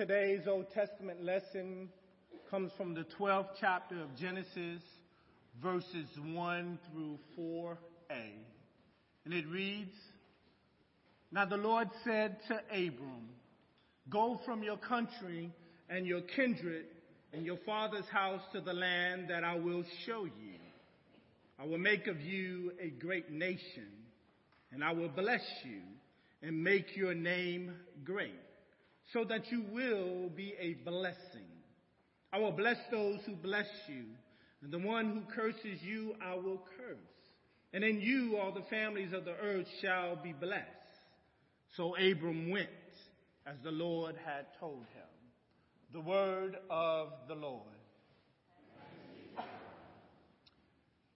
Today's Old Testament lesson comes from the 12th chapter of Genesis, verses 1 through 4a. And it reads, Now the Lord said to Abram, Go from your country and your kindred and your father's house to the land that I will show you. I will make of you a great nation, and I will bless you and make your name great, so that you will be a blessing. I will bless those who bless you, and the one who curses you I will curse. And in you all the families of the earth shall be blessed. So Abram went, as the Lord had told him. The word of the Lord.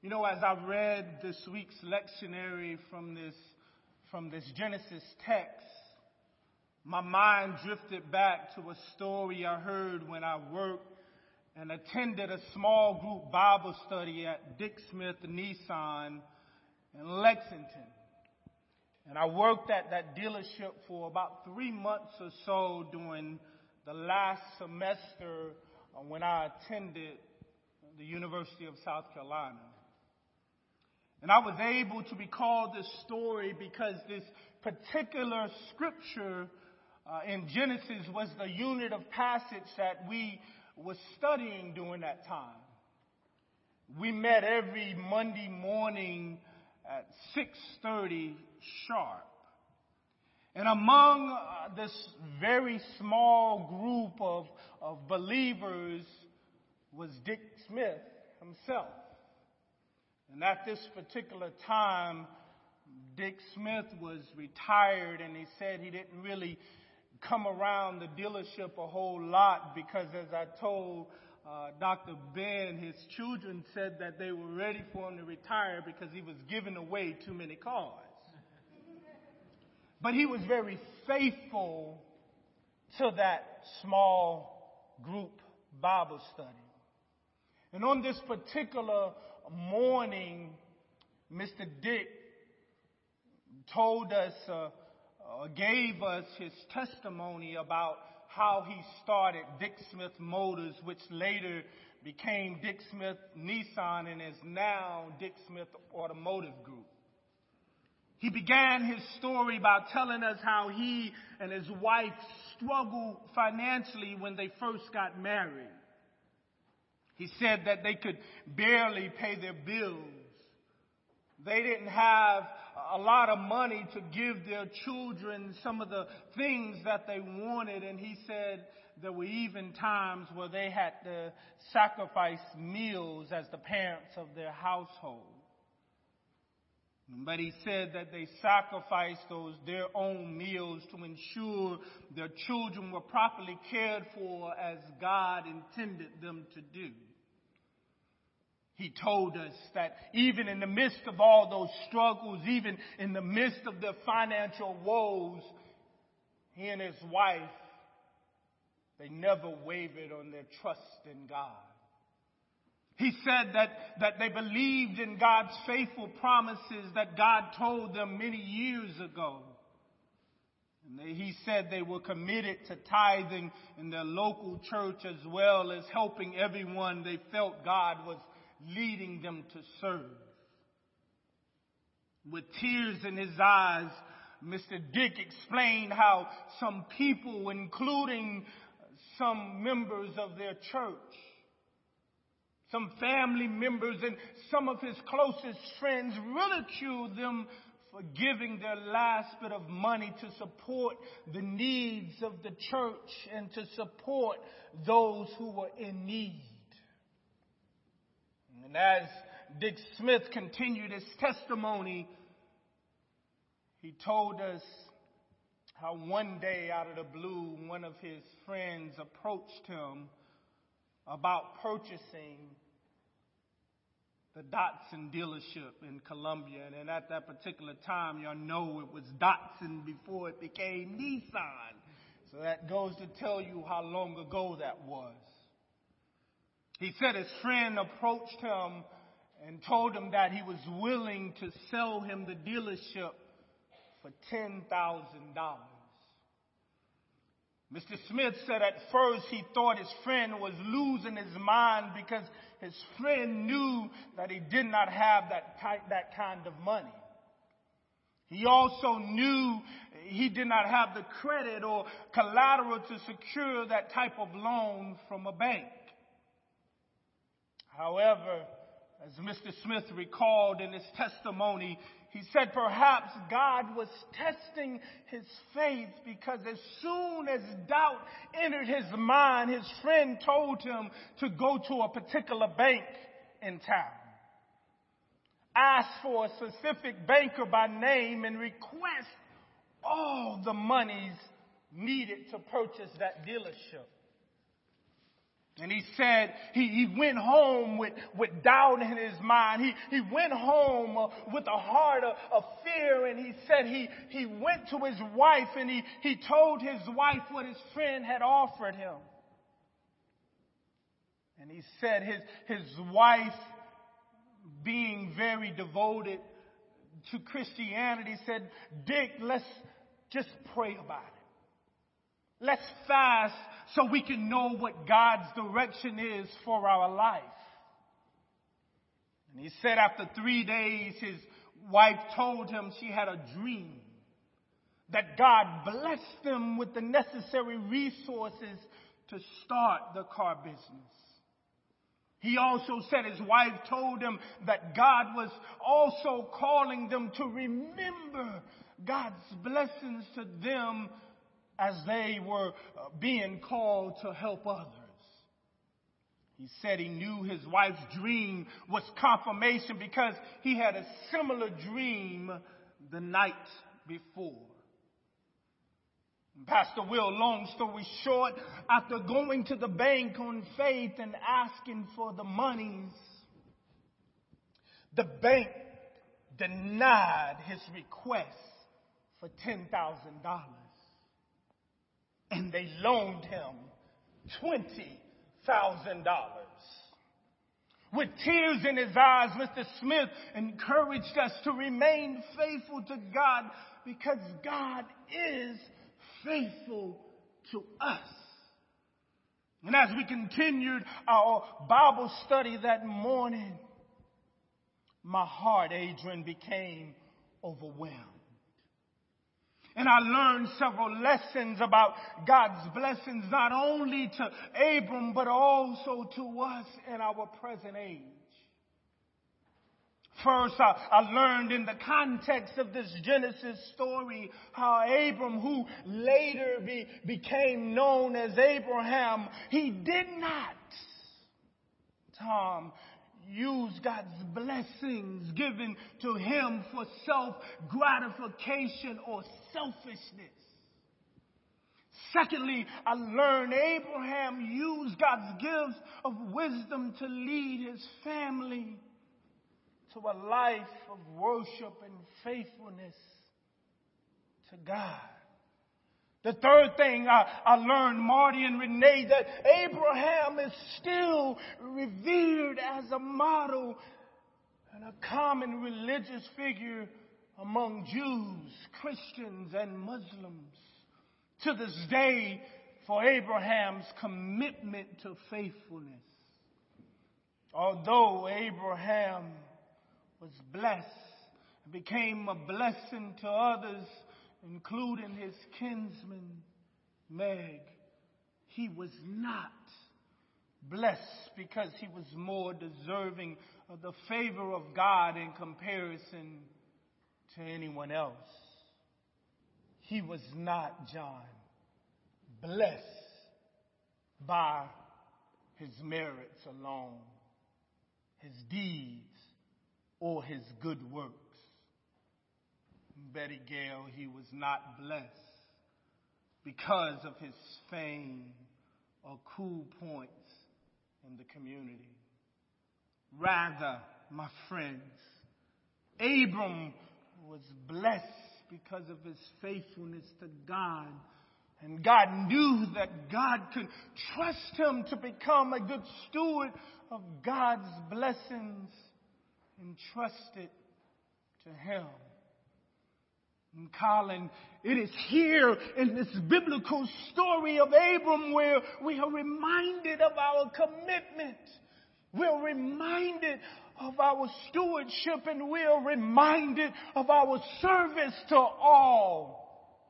You know, as I read this week's lectionary from this Genesis text, my mind drifted back to a story I heard when I worked and attended a small group Bible study at Dick Smith Nissan in Lexington. And I worked at that dealership for about 3 months or so during the last semester when I attended the University of South Carolina. And I was able to recall this story because this particular scripture in Genesis was the unit of passage that we were studying during that time. We met every Monday morning at 6:30 sharp. And among this very small group of believers was Dick Smith himself. And at this particular time, Dick Smith was retired, and he said he didn't really come around the dealership a whole lot because, as I told Dr. Ben, his children said that they were ready for him to retire because he was giving away too many cars. But he was very faithful to that small group Bible study. And on this particular morning, Mr. Dick told us, gave us his testimony about how he started Dick Smith Motors, which later became Dick Smith Nissan and is now Dick Smith Automotive Group. He began his story by telling us how he and his wife struggled financially when they first got married. He said that they could barely pay their bills. They didn't have a lot of money to give their children some of the things that they wanted. And he said there were even times where they had to sacrifice meals as the parents of their household. But he said that they sacrificed their own meals to ensure their children were properly cared for as God intended them to do. He told us that even in the midst of all those struggles, even in the midst of their financial woes, he and his wife, they never wavered on their trust in God. He said that they believed in God's faithful promises that God told them many years ago. And he said they were committed to tithing in their local church as well as helping everyone they felt God was leading them to serve. With tears in his eyes, Mr. Dick explained how some people, including some members of their church, some family members and some of his closest friends ridiculed them for giving their last bit of money to support the needs of the church and to support those who were in need. And as Dick Smith continued his testimony, he told us how one day out of the blue, one of his friends approached him about purchasing the Datsun dealership in Columbia. And at that particular time, y'all know it was Datsun before it became Nissan. So that goes to tell you how long ago that was. He said his friend approached him and told him that he was willing to sell him the dealership for $10,000. Mr. Smith said at first he thought his friend was losing his mind because his friend knew that he did not have that kind of money. He also knew he did not have the credit or collateral to secure that type of loan from a bank. However, as Mr. Smith recalled in his testimony, he said perhaps God was testing his faith because as soon as doubt entered his mind, his friend told him to go to a particular bank in town, ask for a specific banker by name, and request all the monies needed to purchase that dealership. And he said he went home with doubt in his mind. He went home with a heart of fear. And he said he went to his wife and he told his wife what his friend had offered him. And he said his wife, being very devoted to Christianity, said, "Dick, let's just pray about it. Let's fast so we can know what God's direction is for our life." And he said after 3 days, his wife told him she had a dream that God blessed them with the necessary resources to start the car business. He also said his wife told him that God was also calling them to remember God's blessings to them as they were being called to help others. He said he knew his wife's dream was confirmation because he had a similar dream the night before. Pastor Will, long story short, after going to the bank on faith and asking for the monies, the bank denied his request for $10,000. And they loaned him $20,000. With tears in his eyes, Mr. Smith encouraged us to remain faithful to God because God is faithful to us. And as we continued our Bible study that morning, my heart, Adrian, became overwhelmed. And I learned several lessons about God's blessings, not only to Abram, but also to us in our present age. First, I learned in the context of this Genesis story how Abram, who later became known as Abraham, he did not, Tom, use God's blessings given to him for self-gratification or selfishness. Secondly, I learned Abraham used God's gifts of wisdom to lead his family to a life of worship and faithfulness to God. The third thing I learned, Marty and Renee, that Abraham is still revered as a model and a common religious figure among Jews, Christians, and Muslims. To this day, for Abraham's commitment to faithfulness. Although Abraham was blessed and became a blessing to others, including his kinsman, Meg, he was not blessed because he was more deserving of the favor of God in comparison to anyone else. He was not, John, blessed by his merits alone, his deeds, or his good works. Betty Gale, he was not blessed because of his fame or cool points in the community. Rather, my friends, Abram was blessed because of his faithfulness to God. And God knew that God could trust him to become a good steward of God's blessings entrusted to him. And Colin, it is here in this biblical story of Abram where we are reminded of our commitment. We're reminded of our stewardship, and we're reminded of our service to all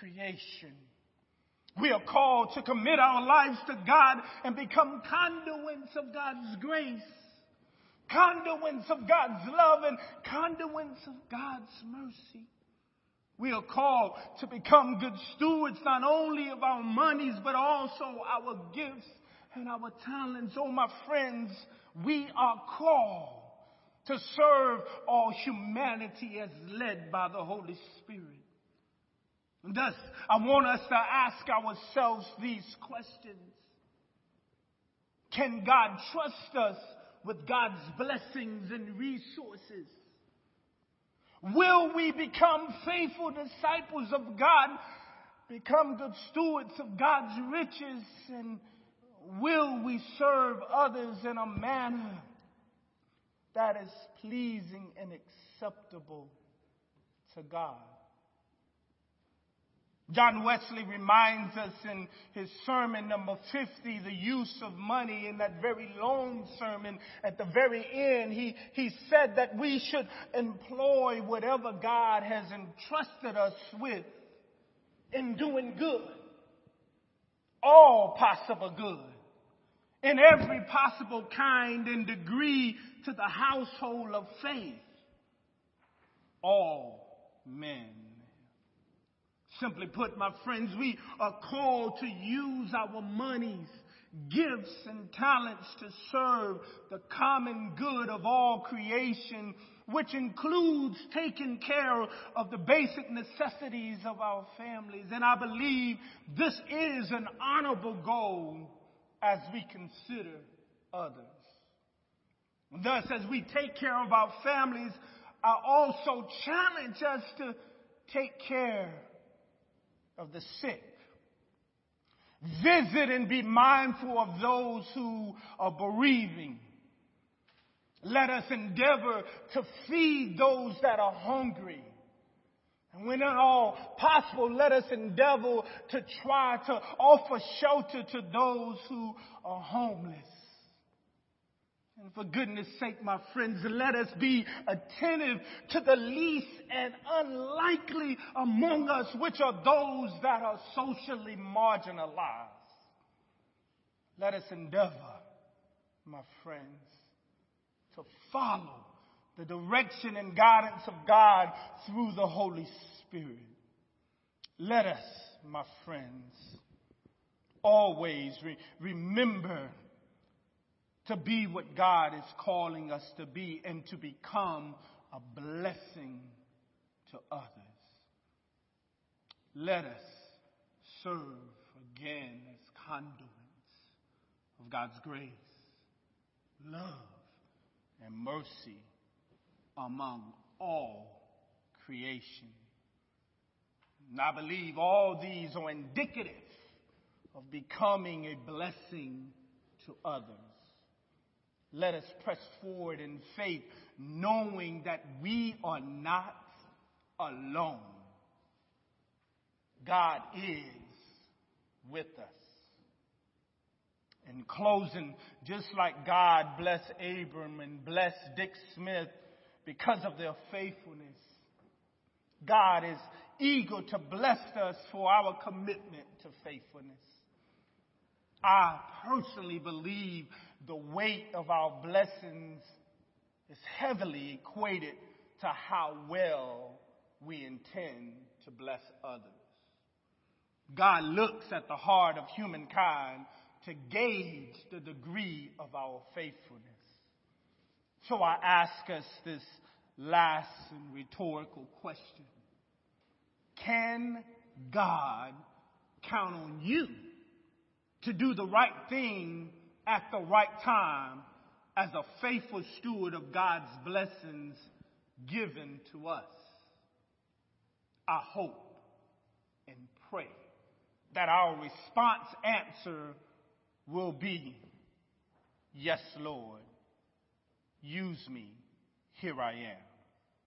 creation. We are called to commit our lives to God and become conduits of God's grace, conduits of God's love, and conduits of God's mercy. We are called to become good stewards not only of our monies, but also our gifts and our talents. Oh, my friends, we are called to serve all humanity as led by the Holy Spirit. And thus, I want us to ask ourselves these questions. Can God trust us with God's blessings and resources? Will we become faithful disciples of God, become good stewards of God's riches, and will we serve others in a manner that is pleasing and acceptable to God? John Wesley reminds us in his sermon number 50, the use of money, in that very long sermon at the very end, he said that we should employ whatever God has entrusted us with in doing good, all possible good, in every possible kind and degree to the household of faith, all men. Simply put, my friends, we are called to use our monies, gifts, and talents to serve the common good of all creation, which includes taking care of the basic necessities of our families. And I believe this is an honorable goal as we consider others. Thus, as we take care of our families, I also challenge us to take care of the sick. Visit and be mindful of those who are bereaving. Let us endeavor to feed those that are hungry. And when at all possible, let us endeavor to try to offer shelter to those who are homeless. And for goodness sake, my friends, let us be attentive to the least and unlikely among us, which are those that are socially marginalized. Let us endeavor, my friends, to follow the direction and guidance of God through the Holy Spirit. Let us, my friends, always remember to be what God is calling us to be and to become a blessing to others. Let us serve again as conduits of God's grace, love, and mercy among all creation. And I believe all these are indicative of becoming a blessing to others. Let us press forward in faith, knowing that we are not alone. God is with us. In closing, just like God blessed Abram and blessed Dick Smith because of their faithfulness, God is eager to bless us for our commitment to faithfulness. I personally believe the weight of our blessings is heavily equated to how well we intend to bless others. God looks at the heart of humankind to gauge the degree of our faithfulness. So I ask us this last and rhetorical question. Can God count on you to do the right thing at the right time as a faithful steward of God's blessings given to us? I hope and pray that our response answer will be, yes, Lord, use me, here I am.